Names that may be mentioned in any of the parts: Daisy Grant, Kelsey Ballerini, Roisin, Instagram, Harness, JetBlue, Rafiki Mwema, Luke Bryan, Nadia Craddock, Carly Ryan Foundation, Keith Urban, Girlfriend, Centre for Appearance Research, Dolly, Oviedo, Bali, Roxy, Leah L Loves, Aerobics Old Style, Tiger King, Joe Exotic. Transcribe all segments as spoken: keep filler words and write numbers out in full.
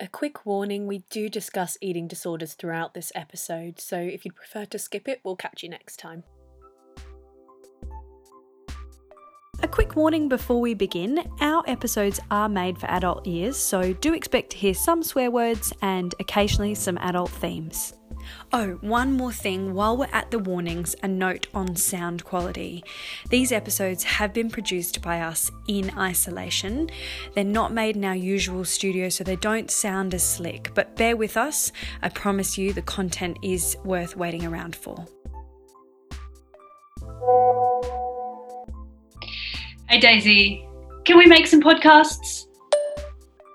A quick warning, we do discuss eating disorders throughout this episode, so if you'd prefer to skip it, we'll catch you next time. A quick warning before we begin, our episodes are made for adult ears, so do expect to hear some swear words and occasionally some adult themes. Oh, one more thing while we're at the warnings, a note on sound quality. These episodes have been produced by us in isolation. They're not made in our usual studio, so they don't sound as slick, but bear with us. I promise you the content is worth waiting around for. Hey Daisy, can we make some podcasts?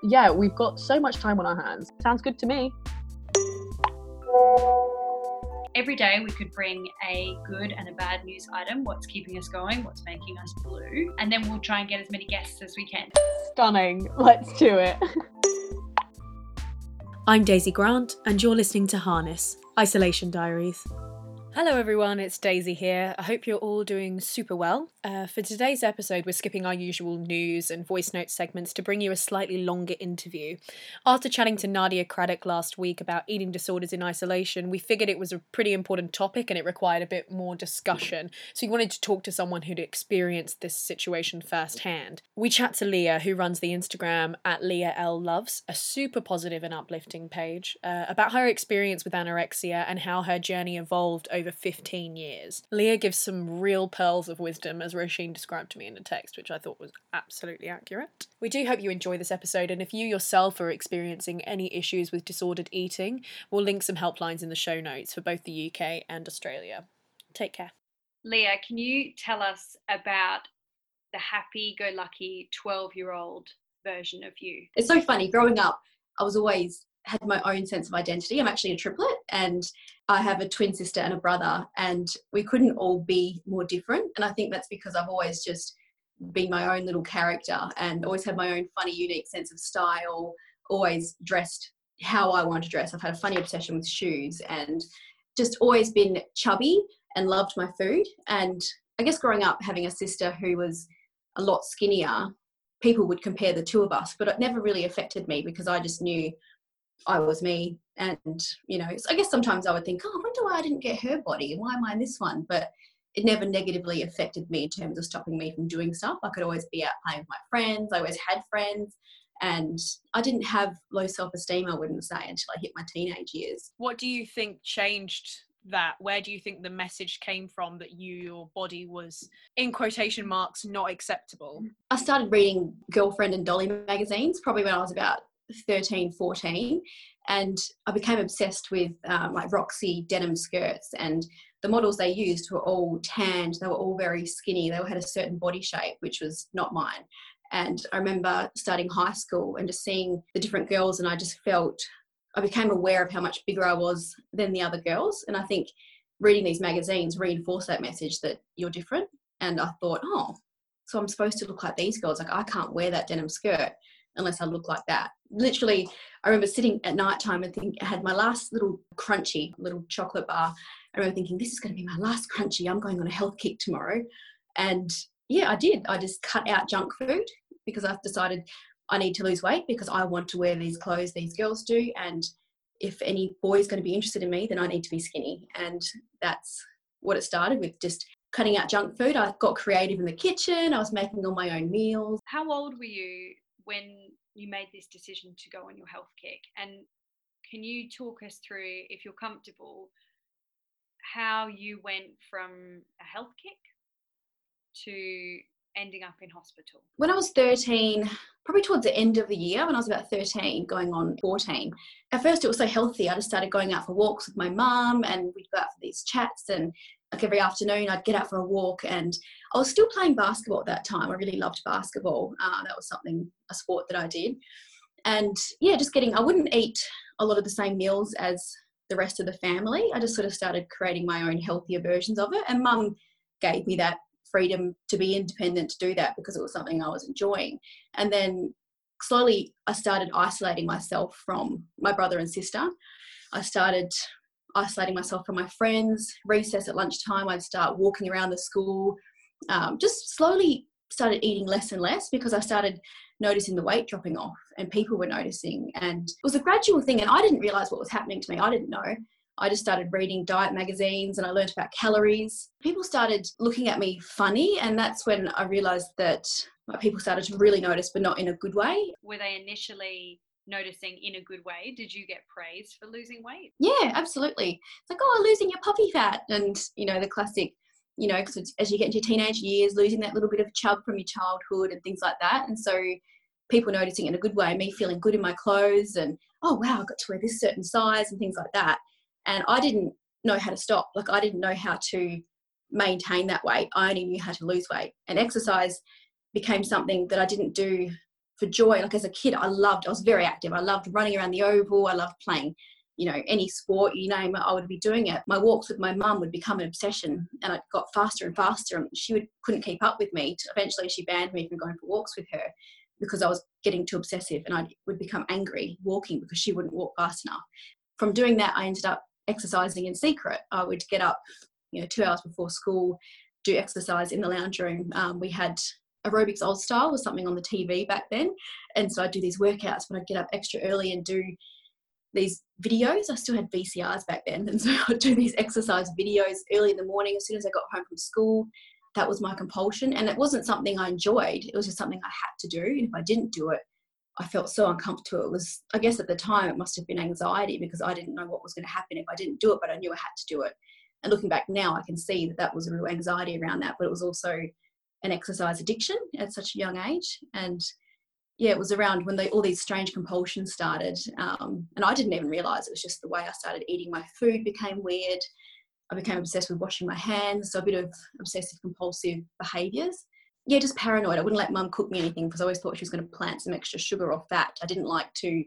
Yeah, we've got so much time on our hands. Sounds good to me. Every day we could bring a good and a bad news item, what's keeping us going, what's making us blue, and then we'll try and get as many guests as we can. Stunning. Let's do it. I'm Daisy Grant and you're listening to Harness, Isolation Diaries. Hello everyone, it's Daisy here. I hope you're all doing super well. Uh, for today's episode, we're skipping our usual news and voice note segments to bring you a slightly longer interview. After chatting to Nadia Craddock last week about eating disorders in isolation, we figured it was a pretty important topic and it required a bit more discussion. So we wanted to talk to someone who'd experienced this situation firsthand. We chat to Leah, who runs the Instagram at Leah L Loves, a super positive and uplifting page, uh, about her experience with anorexia and how her journey evolved over fifteen years. Leah gives some real pearls of wisdom, as Roisin described to me in a text, which I thought was absolutely accurate. We do hope you enjoy this episode, and if you yourself are experiencing any issues with disordered eating, we'll link some helplines in the show notes for both the U K and Australia. Take care. Leah, can you tell us about the happy-go-lucky twelve-year-old version of you? It's so funny. Growing up, I was always had my own sense of identity. I'm actually a triplet and I have a twin sister and a brother, and we couldn't all be more different. And I think that's because I've always just been my own little character and always had my own funny, unique sense of style, always dressed how I want to dress. I've had a funny obsession with shoes and just always been chubby and loved my food. And I guess growing up, having a sister who was a lot skinnier, people would compare the two of us, but it never really affected me because I just knew I was me. And you know, I guess sometimes I would think, oh, I wonder why I didn't get her body, why am I this one? But it never negatively affected me in terms of stopping me from doing stuff. I could always be out playing with my friends, I always had friends, and I didn't have low self-esteem, I wouldn't say, until I hit my teenage years. What do you think changed that? Where do you think the message came from that you, your body was, in quotation marks, not acceptable? I started reading Girlfriend and Dolly magazines probably when I was about thirteen, fourteen, and I became obsessed with um, like Roxy denim skirts, and the models they used were all tanned, they were all very skinny, they all had a certain body shape which was not mine. And I remember starting high school and just seeing the different girls, and I just felt, I became aware of how much bigger I was than the other girls, and I think reading these magazines reinforced that message that you're different. And I thought, oh, so I'm supposed to look like these girls, like I can't wear that denim skirt unless I look like that. Literally, I remember sitting at night time and think I had my last little crunchy, little chocolate bar. I remember thinking, this is going to be my last crunchy. I'm going on a health kick tomorrow. And yeah, I did. I just cut out junk food because I've decided I need to lose weight because I want to wear these clothes these girls do. And if any boy is going to be interested in me, then I need to be skinny. And that's what it started with, just cutting out junk food. I got creative in the kitchen. I was making all my own meals. How old were you when you made this decision to go on your health kick? And can you talk us through, if you're comfortable, how you went from a health kick to ending up in hospital? When I was thirteen, probably towards the end of the year, when I was about thirteen, going on fourteen, at first it was so healthy. I just started going out for walks with my mum, and we'd go out for these chats, and like every afternoon I'd get out for a walk. And I was still playing basketball at that time. I really loved basketball. Uh, that was something, a sport that I did. And yeah, just getting, I wouldn't eat a lot of the same meals as the rest of the family. I just sort of started creating my own healthier versions of it. And mum gave me that freedom to be independent, to do that, because it was something I was enjoying. And then slowly I started isolating myself from my brother and sister. I started isolating myself from my friends. Recess at lunchtime, I'd start walking around the school, um, just slowly started eating less and less because I started noticing the weight dropping off and people were noticing, and it was a gradual thing, and I didn't realise what was happening to me. I didn't know. I just started reading diet magazines and I learned about calories. People started looking at me funny, and that's when I realised that people started to really notice, but not in a good way. Were they initially noticing in a good way? Did you get praised for losing weight? Yeah, absolutely. It's like, oh, losing your puppy fat, and, you know, the classic, you know, because as you get into your teenage years, losing that little bit of chub from your childhood and things like that. And so people noticing in a good way, me feeling good in my clothes and, oh, wow, I got to wear this certain size and things like that. And I didn't know how to stop. Like, I didn't know how to maintain that weight. I only knew how to lose weight. And exercise became something that I didn't do for joy. Like, as a kid, I loved, I was very active. I loved running around the oval. I loved playing, you know, any sport, you name it, I would be doing it. My walks with my mum would become an obsession, and I got faster and faster, and she would, couldn't keep up with me. Eventually she banned me from going for walks with her because I was getting too obsessive, and I would become angry walking because she wouldn't walk fast enough. From doing that, I ended up exercising in secret. I would get up, you know, two hours before school, do exercise in the lounge room. Um, we had Aerobics Old Style was something on the T V back then, and so I'd do these workouts, but I'd get up extra early and do these videos. I still had V C Rs back then, and so I'd do these exercise videos early in the morning as soon as I got home from school. That was my compulsion, and it wasn't something I enjoyed. It was just something I had to do, and if I didn't do it, I felt so uncomfortable. It was, I guess at the time, it must have been anxiety because I didn't know what was going to happen if I didn't do it, but I knew I had to do it. And looking back now, I can see that that was a real anxiety around that, but it was also an exercise addiction at such a young age. And yeah, it was around when they, all these strange compulsions started. Um, and I didn't even realise it was just the way I started eating. My food became weird. I became obsessed with washing my hands, so a bit of obsessive compulsive behaviours. Yeah, just paranoid. I wouldn't let mum cook me anything because I always thought she was going to plant some extra sugar or fat. I didn't like to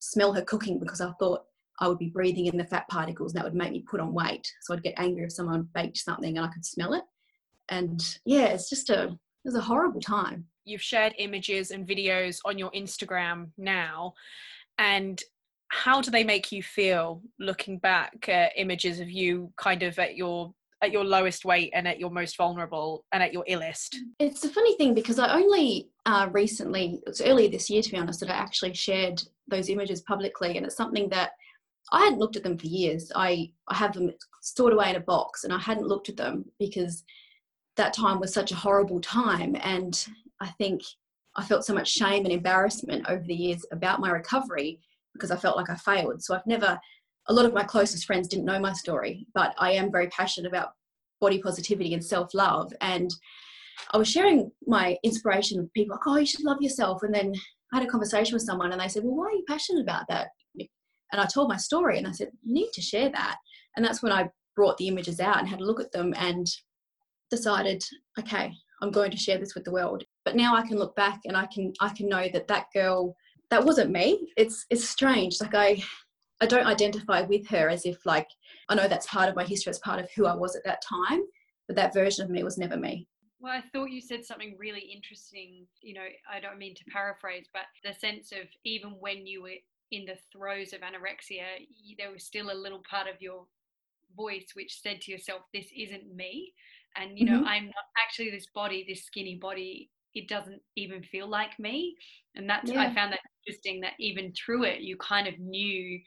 smell her cooking because I thought I would be breathing in the fat particles and that would make me put on weight. So I'd get angry if someone baked something and I could smell it. And yeah, it's just a, it was a horrible time. You've shared images and videos on your Instagram now. And how do they make you feel looking back at images of you kind of at your at your lowest weight and at your most vulnerable and at your illest? It's a funny thing because I only uh, recently, it was earlier this year to be honest, that I actually shared those images publicly, and it's something that I hadn't looked at them for years. I, I have them stored away in a box and I hadn't looked at them because that time was such a horrible time, and I think I felt so much shame and embarrassment over the years about my recovery because I felt like I failed. So I've never... A lot of my closest friends didn't know my story, but I am very passionate about body positivity and self-love. And I was sharing my inspiration with people, like, oh, you should love yourself. And then I had a conversation with someone and they said, well, why are you passionate about that? And I told my story and I said, you need to share that. And that's when I brought the images out and had a look at them and decided, okay, I'm going to share this with the world. But now I can look back and I can I can know that that girl, that wasn't me. It's it's strange. Like I... I don't identify with her as if, like, I know that's part of my history, it's part of who I was at that time, but that version of me was never me. Well, I thought you said something really interesting, you know, I don't mean to paraphrase, but the sense of even when you were in the throes of anorexia, you, there was still a little part of your voice which said to yourself, this isn't me. And, you know, mm-hmm. I'm not actually this body, this skinny body, it doesn't even feel like me. And that's, yeah. I found that interesting that even through it, you kind of knew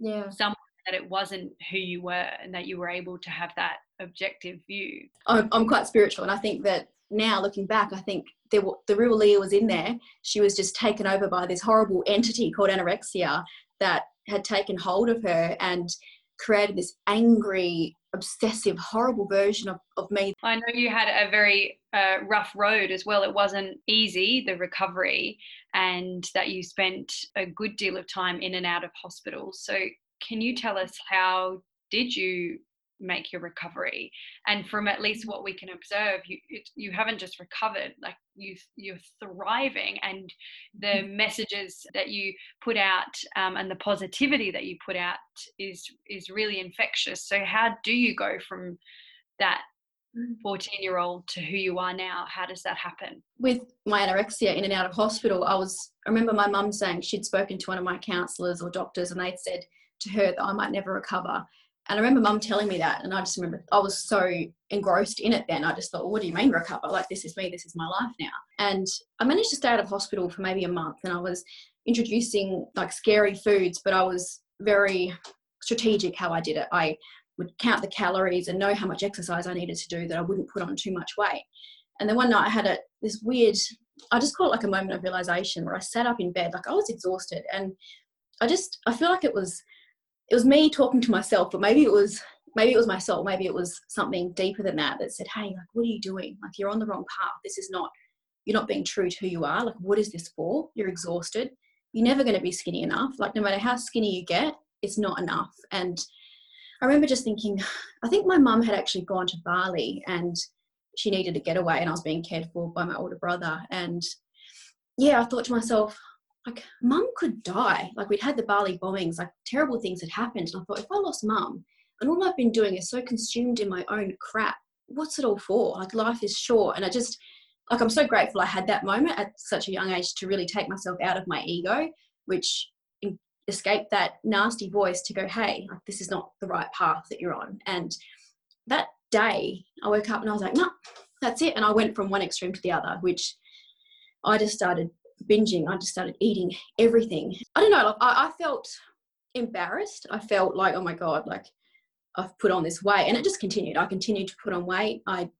yeah someone that it wasn't who you were and that you were able to have that objective view. I'm, I'm quite spiritual, and I think that now looking back, I think there were, the real Leah was in there. She was just taken over by this horrible entity called anorexia that had taken hold of her and created this angry, obsessive, horrible version of, of me. I know you had a very uh, rough road as well. It wasn't easy, the recovery, and that you spent a good deal of time in and out of hospitals. So can you tell us, how did you make your recovery? And from at least what we can observe, you you haven't just recovered, like you you're thriving, and the messages that you put out um, and the positivity that you put out is is really infectious. So how do you go from that fourteen year old to who you are now? How does that happen? With my anorexia in and out of hospital, I was I remember my mum saying she'd spoken to one of my counsellors or doctors and they'd said to her that I might never recover. And I remember mum telling me that, and I just remember I was so engrossed in it then. I just thought, well, what do you mean recover? Like, this is me, this is my life now. And I managed to stay out of hospital for maybe a month, and I was introducing like scary foods, but I was very strategic how I did it. I would count the calories and know how much exercise I needed to do that I wouldn't put on too much weight. And then one night I had a, this weird, I just call it like a moment of realization, where I sat up in bed, like I was exhausted. And I just, I feel like it was, it was me talking to myself, but maybe it was, maybe it was my soul. Maybe it was something deeper than that that said, hey, like, what are you doing? Like, you're on the wrong path. This is not, you're not being true to who you are. Like, what is this for? You're exhausted. You're never going to be skinny enough. Like, no matter how skinny you get, it's not enough. And I remember just thinking, I think my mum had actually gone to Bali and she needed a getaway, and I was being cared for by my older brother. And yeah, I thought to myself, like, mum could die. Like, we'd had the Bali bombings, like terrible things had happened. And I thought, if I lost mum and all I've been doing is so consumed in my own crap, what's it all for? Like, life is short. And I just, like, I'm so grateful I had that moment at such a young age to really take myself out of my ego, which escape that nasty voice to go, hey, like, this is not the right path that you're on. And that day I woke up and I was like, no, that's it. And I went from one extreme to the other, which I just started binging. I just started eating everything. I don't know. Like, I, I felt embarrassed. I felt like, oh my God, like, I've put on this weight. And it just continued. I continued to put on weight. I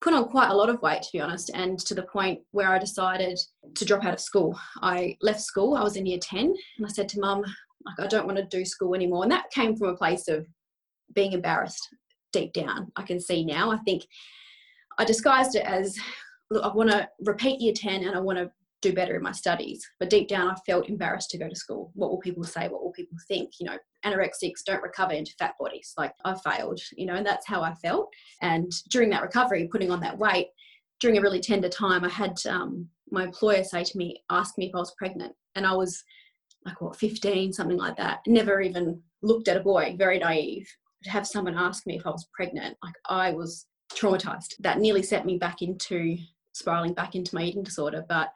put on quite a lot of weight, to be honest. And to the point where I decided to drop out of school. I left school. I was in year ten, and I said to mum, like, I don't want to do school anymore. And that came from a place of being embarrassed deep down. I can see now. I think I disguised it as, look, I want to repeat year ten and I want to do better in my studies. But deep down, I felt embarrassed to go to school. What will people say? What will people think? You know, anorexics don't recover into fat bodies. Like, I failed, you know, and that's how I felt. And during that recovery, putting on that weight, during a really tender time, I had um, my employer say to me, ask me if I was pregnant. And I was like, what, fifteen, something like that. Never even looked at a boy, very naive. To have someone ask me if I was pregnant, like, I was traumatized. That nearly set me back into spiraling back into my eating disorder. But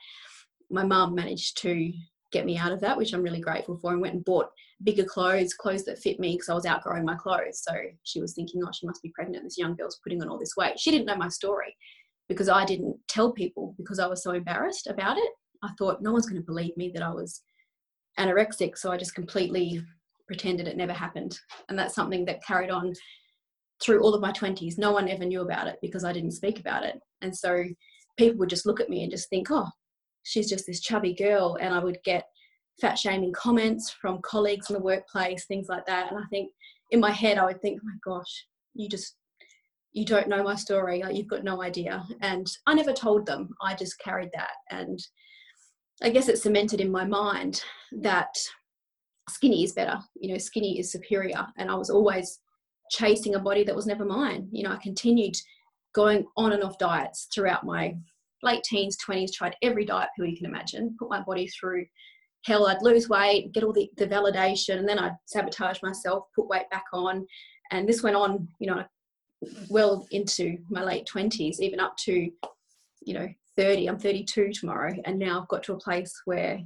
my mum managed to get me out of that, which I'm really grateful for, and went and bought bigger clothes, clothes that fit me, because I was outgrowing my clothes. So she was thinking, oh, she must be pregnant. This young girl's putting on all this weight. She didn't know my story because I didn't tell people because I was so embarrassed about it. I thought no one's going to believe me that I was anorexic. So I just completely pretended it never happened. And that's something that carried on through all of my twenties. No one ever knew about it because I didn't speak about it. And so people would just look at me and just think, oh, she's just this chubby girl. And I would get fat shaming comments from colleagues in the workplace, things like that. And I think in my head, I would think, oh my gosh, you just, you don't know my story. Like, you've got no idea. And I never told them. I just carried that. And I guess it cemented in my mind that skinny is better. You know, skinny is superior. And I was always chasing a body that was never mine. You know, I continued going on and off diets throughout my late teens, twenties, tried every diet pill you can imagine, put my body through hell. I'd lose weight, get all the, the validation, and then I'd sabotage myself, put weight back on. And this went on, you know, well into my late twenties, even up to, you know, thirty. I'm thirty-two tomorrow. And now I've got to a place where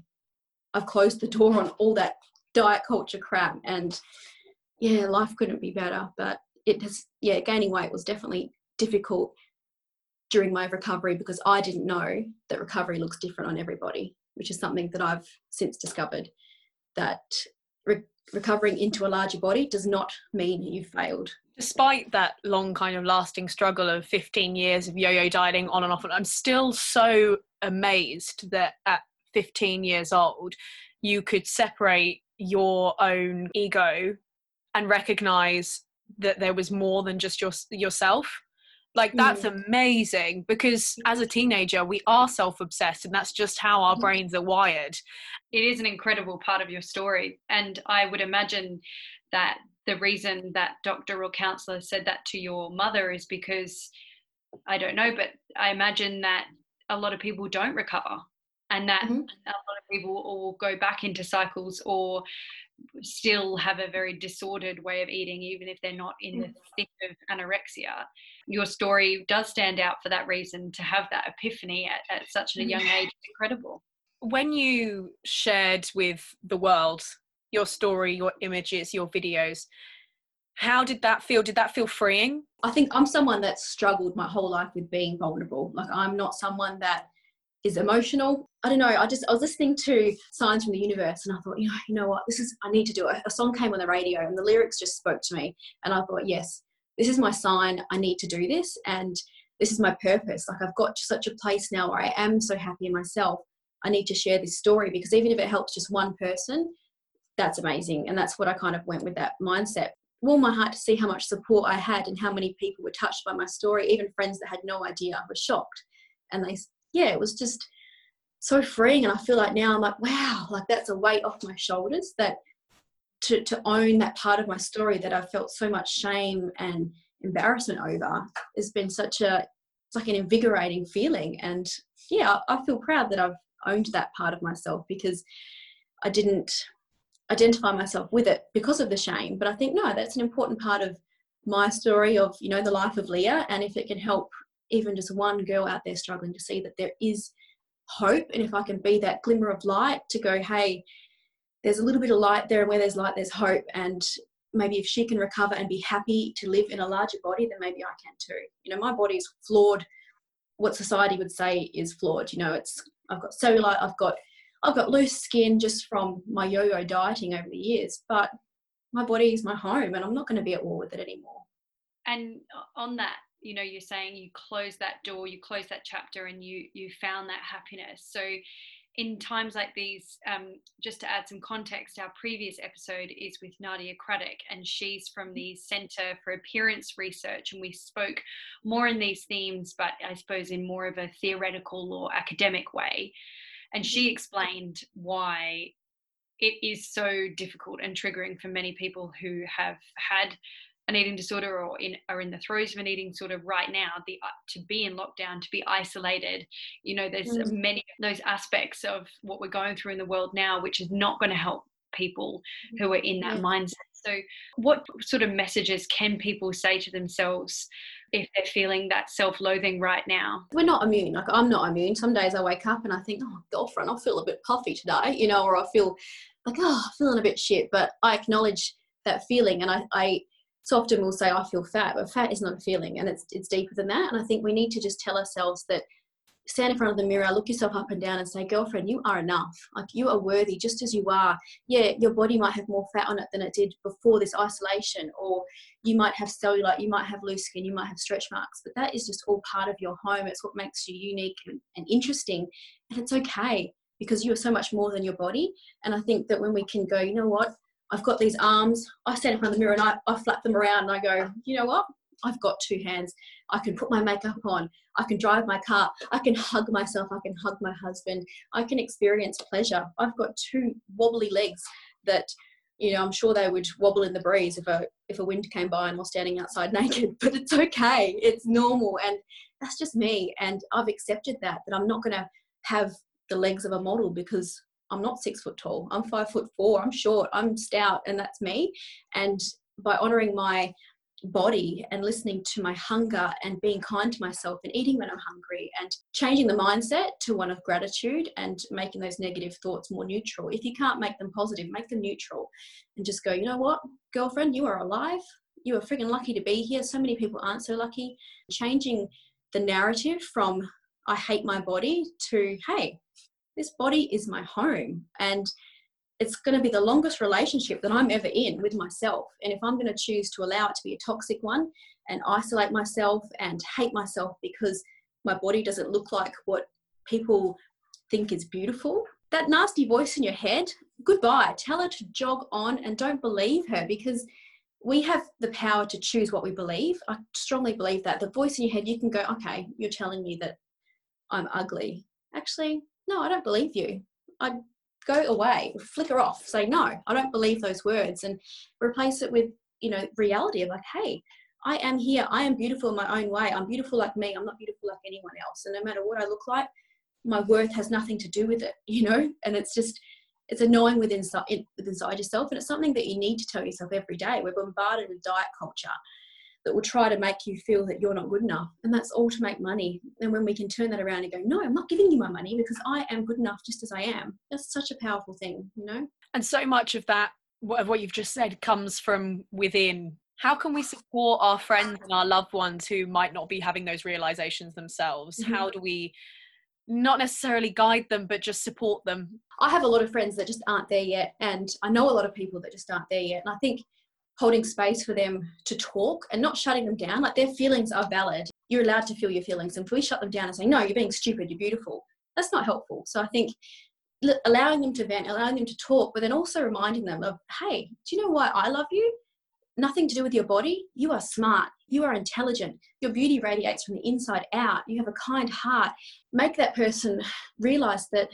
I've closed the door on all that diet culture crap. And yeah, life couldn't be better. But it has, yeah, gaining weight was definitely difficult during my recovery because I didn't know that recovery looks different on everybody, which is something that I've since discovered, that re- recovering into a larger body does not mean you failed. Despite that long kind of lasting struggle of fifteen years of yo-yo dieting on and off, and I'm still so amazed that at fifteen years old, you could separate your own ego and recognize that there was more than just your, yourself. Like, that's amazing, because as a teenager, we are self-obsessed, and that's just how our brains are wired. It is an incredible part of your story. And I would imagine that the reason that doctor or counsellor said that to your mother is because, I don't know, but I imagine that a lot of people don't recover, and that mm-hmm. a lot of people will go back into cycles or still have a very disordered way of eating, even if they're not in the thick of anorexia. Your story does stand out for that reason. To have that epiphany at, at such a young age is incredible. When you shared with the world your story, your images, your videos, How did that feel? Did that feel freeing? I think I'm someone that's struggled my whole life with being vulnerable. Like, I'm not someone that is emotional. I don't know. I just, I was listening to Signs from the Universe and I thought, you know, you know what, this is, I need to do it. A song came on the radio and the lyrics just spoke to me. And I thought, yes, this is my sign. I need to do this. And this is my purpose. Like, I've got to such a place now where I am so happy in myself. I need to share this story, because even if it helps just one person, that's amazing. And that's what I kind of went with that mindset. Warmed my heart to see how much support I had and how many people were touched by my story. Even friends that had no idea, I was shocked. And they, yeah, it was just so freeing. And I feel like now I'm like, wow, like that's a weight off my shoulders, that to, to own that part of my story that I felt so much shame and embarrassment over has been such a, it's like an invigorating feeling. And yeah, I feel proud that I've owned that part of myself, because I didn't identify myself with it because of the shame. But I think, no, that's an important part of my story of, you know, the life of Leah. And if it can help even just one girl out there struggling to see that there is hope, and if I can be that glimmer of light to go, hey, there's a little bit of light there, and where there's light, there's hope. And maybe if she can recover and be happy to live in a larger body, then maybe I can too. You know, my body's flawed. What society would say is flawed. You know, it's, I've got cellulite, I've got, I've got loose skin just from my yo-yo dieting over the years, but my body is my home and I'm not going to be at war with it anymore. And on that, you know, you're saying you close that door, you close that chapter, and you, you found that happiness. So in times like these, um, just to add some context, our previous episode is with Nadia Craddock, and she's from the Centre for Appearance Research, and we spoke more in these themes, but I suppose in more of a theoretical or academic way. And she explained why it is so difficult and triggering for many people who have had an eating disorder or in, are in the throes of an eating disorder right now, the, uh, to be in lockdown, to be isolated. You know, there's mm. many of those aspects of what we're going through in the world now, which is not going to help people who are in that mm. mindset. So what sort of messages can people say to themselves if they're feeling that self-loathing right now? We're not immune. Like, I'm not immune. Some days I wake up and I think, oh, girlfriend, I feel a bit puffy today, you know, or I feel like, oh, I'm feeling a bit shit. But I acknowledge that feeling, and I, I so often will say, I feel fat, but fat is not a feeling, and it's it's deeper than that. And I think we need to just tell ourselves that, stand in front of the mirror, look yourself up and down and say, girlfriend, you are enough. Like, you are worthy just as you are. Yeah, your body might have more fat on it than it did before this isolation, or you might have cellulite, you might have loose skin, you might have stretch marks, but that is just all part of your home. It's what makes you unique and, and interesting, and it's okay, because you are so much more than your body. And I think that when we can go, you know what, I've got these arms, I stand in front of the mirror and I, I flap them around and I go, you know what, I've got two hands, I can put my makeup on, I can drive my car, I can hug myself, I can hug my husband, I can experience pleasure. I've got two wobbly legs that, you know, I'm sure they would wobble in the breeze if a if a wind came by and I was standing outside naked, but it's okay, it's normal, and that's just me. And I've accepted that, that I'm not going to have the legs of a model, because I'm not six foot tall, I'm five foot four, I'm short, I'm stout, and that's me. And by honouring my body and listening to my hunger and being kind to myself and eating when I'm hungry and changing the mindset to one of gratitude and making those negative thoughts more neutral. If you can't make them positive, make them neutral, and just go, you know what, girlfriend, you are alive, you are freaking lucky to be here, so many people aren't so lucky. Changing the narrative from I hate my body to, hey, this body is my home, and it's going to be the longest relationship that I'm ever in with myself. And if I'm going to choose to allow it to be a toxic one and isolate myself and hate myself because my body doesn't look like what people think is beautiful, that nasty voice in your head, goodbye. Tell her to jog on and don't believe her, because we have the power to choose what we believe. I strongly believe that. The voice in your head, you can go, okay, you're telling me that I'm ugly. Actually, no, I don't believe you. I go away, flicker off, say, no, I don't believe those words, and replace it with, you know, reality of like, hey, I am here. I am beautiful in my own way. I'm beautiful like me. I'm not beautiful like anyone else. And no matter what I look like, my worth has nothing to do with it, you know, and it's just, it's annoying with inside, with inside yourself. And it's something that you need to tell yourself every day. We're bombarded with diet culture that will try to make you feel that you're not good enough. And that's all to make money. And when we can turn that around and go, no, I'm not giving you my money because I am good enough just as I am. That's such a powerful thing, you know? And so much of that, of what you've just said, comes from within. how can we support our friends and our loved ones who might not be having those realizations themselves? Mm-hmm. How do we not necessarily guide them, but just support them? I have a lot of friends that just aren't there yet. And I know a lot of people that just aren't there yet. And I think holding space for them to talk and not shutting them down, like, their feelings are valid. You're allowed to feel your feelings. And if we shut them down and say, no, you're being stupid, you're beautiful, that's not helpful. So I think allowing them to vent, allowing them to talk, but then also reminding them of, hey, do you know why I love you? Nothing to do with your body. You are smart. You are intelligent. Your beauty radiates from the inside out. You have a kind heart. Make that person realize that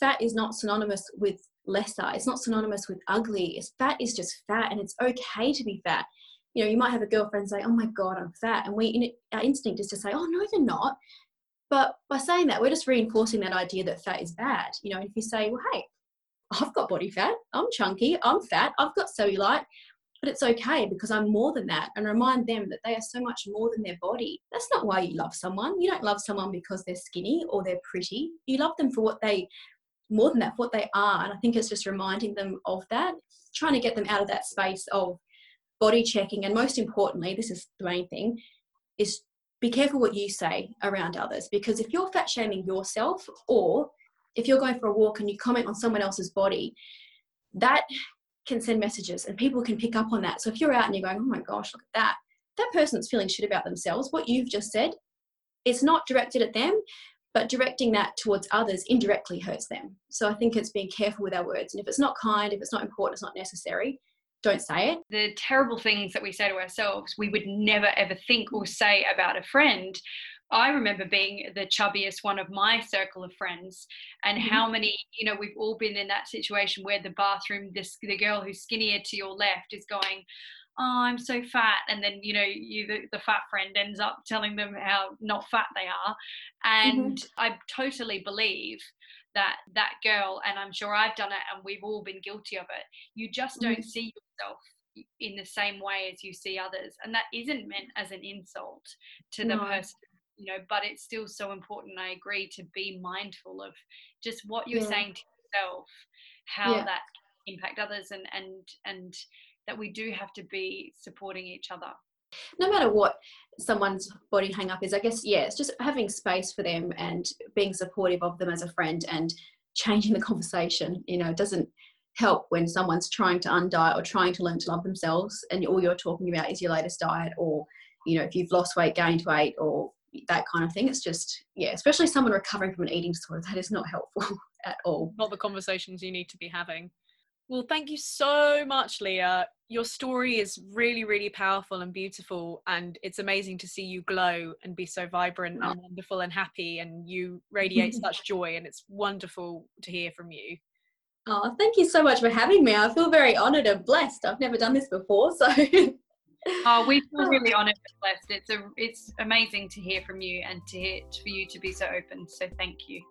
fat is not synonymous with lesser. It's not synonymous with ugly. It's, fat is just fat, and it's okay to be fat. You know, you might have a girlfriend say, oh my God, I'm fat. And we, in, our instinct is to say, oh no, you're not. But by saying that, we're just reinforcing that idea that fat is bad. You know, if you say, well, hey, I've got body fat, I'm chunky, I'm fat, I've got cellulite, but it's okay because I'm more than that. And remind them that they are so much more than their body. That's not why you love someone. You don't love someone because they're skinny or they're pretty. You love them for what they, more than that, for what they are. And I think it's just reminding them of that, trying to get them out of that space of body checking. And most importantly, this is the main thing, is be careful what you say around others, because if you're fat shaming yourself, or if you're going for a walk and you comment on someone else's body, that can send messages and people can pick up on that. So if you're out and you're going, oh my gosh, look at that, that person's feeling shit about themselves, what you've just said, it's not directed at them, but directing that towards others indirectly hurts them. So I think it's being careful with our words. And if it's not kind, if it's not important, it's not necessary, don't say it. The terrible things that we say to ourselves, we would never ever think or say about a friend. I remember being the chubbiest one of my circle of friends, and mm-hmm. how many, you know, we've all been in that situation where the bathroom, this, the girl who's skinnier to your left is going, oh, I'm so fat. And then, you know, you, the, the fat friend ends up telling them how not fat they are. And mm-hmm. I totally believe that that girl, and I'm sure I've done it and we've all been guilty of it, you just don't mm-hmm. see yourself in the same way as you see others. And that isn't meant as an insult to the no. person. You know, but it's still so important, I agree, to be mindful of just what you're yeah. saying to yourself, how yeah. that can impact others, and, and and that we do have to be supporting each other. No matter what someone's body hang up is, I guess, yeah, it's just having space for them and being supportive of them as a friend and changing the conversation. You know, it doesn't help when someone's trying to undiet or trying to learn to love themselves and all you're talking about is your latest diet, or, you know, if you've lost weight, gained weight, or that kind of thing. It's just, yeah, especially someone recovering from an eating disorder, that is not helpful at all. Not the conversations you need to be having. Well, thank you so much, Leah. Your story is really, really powerful and beautiful, and it's amazing to see you glow and be so vibrant oh. and wonderful and happy, and you radiate such joy, and it's wonderful to hear from you. Oh, thank you so much for having me. I feel very honoured and blessed. I've never done this before, so... Oh, we feel really honoured and blessed. It's a, it's amazing to hear from you and to hear for you to be so open. So thank you.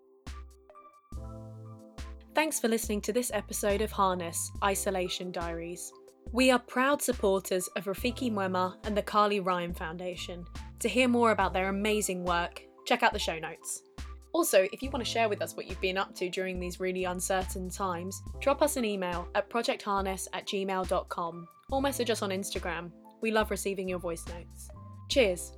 Thanks for listening to this episode of Harness Isolation Diaries. We are proud supporters of Rafiki Mwema and the Carly Ryan Foundation. To hear more about their amazing work, check out the show notes. Also, if you want to share with us what you've been up to during these really uncertain times, drop us an email at project harness at gmail dot com or message us on Instagram. We love receiving your voice notes. Cheers!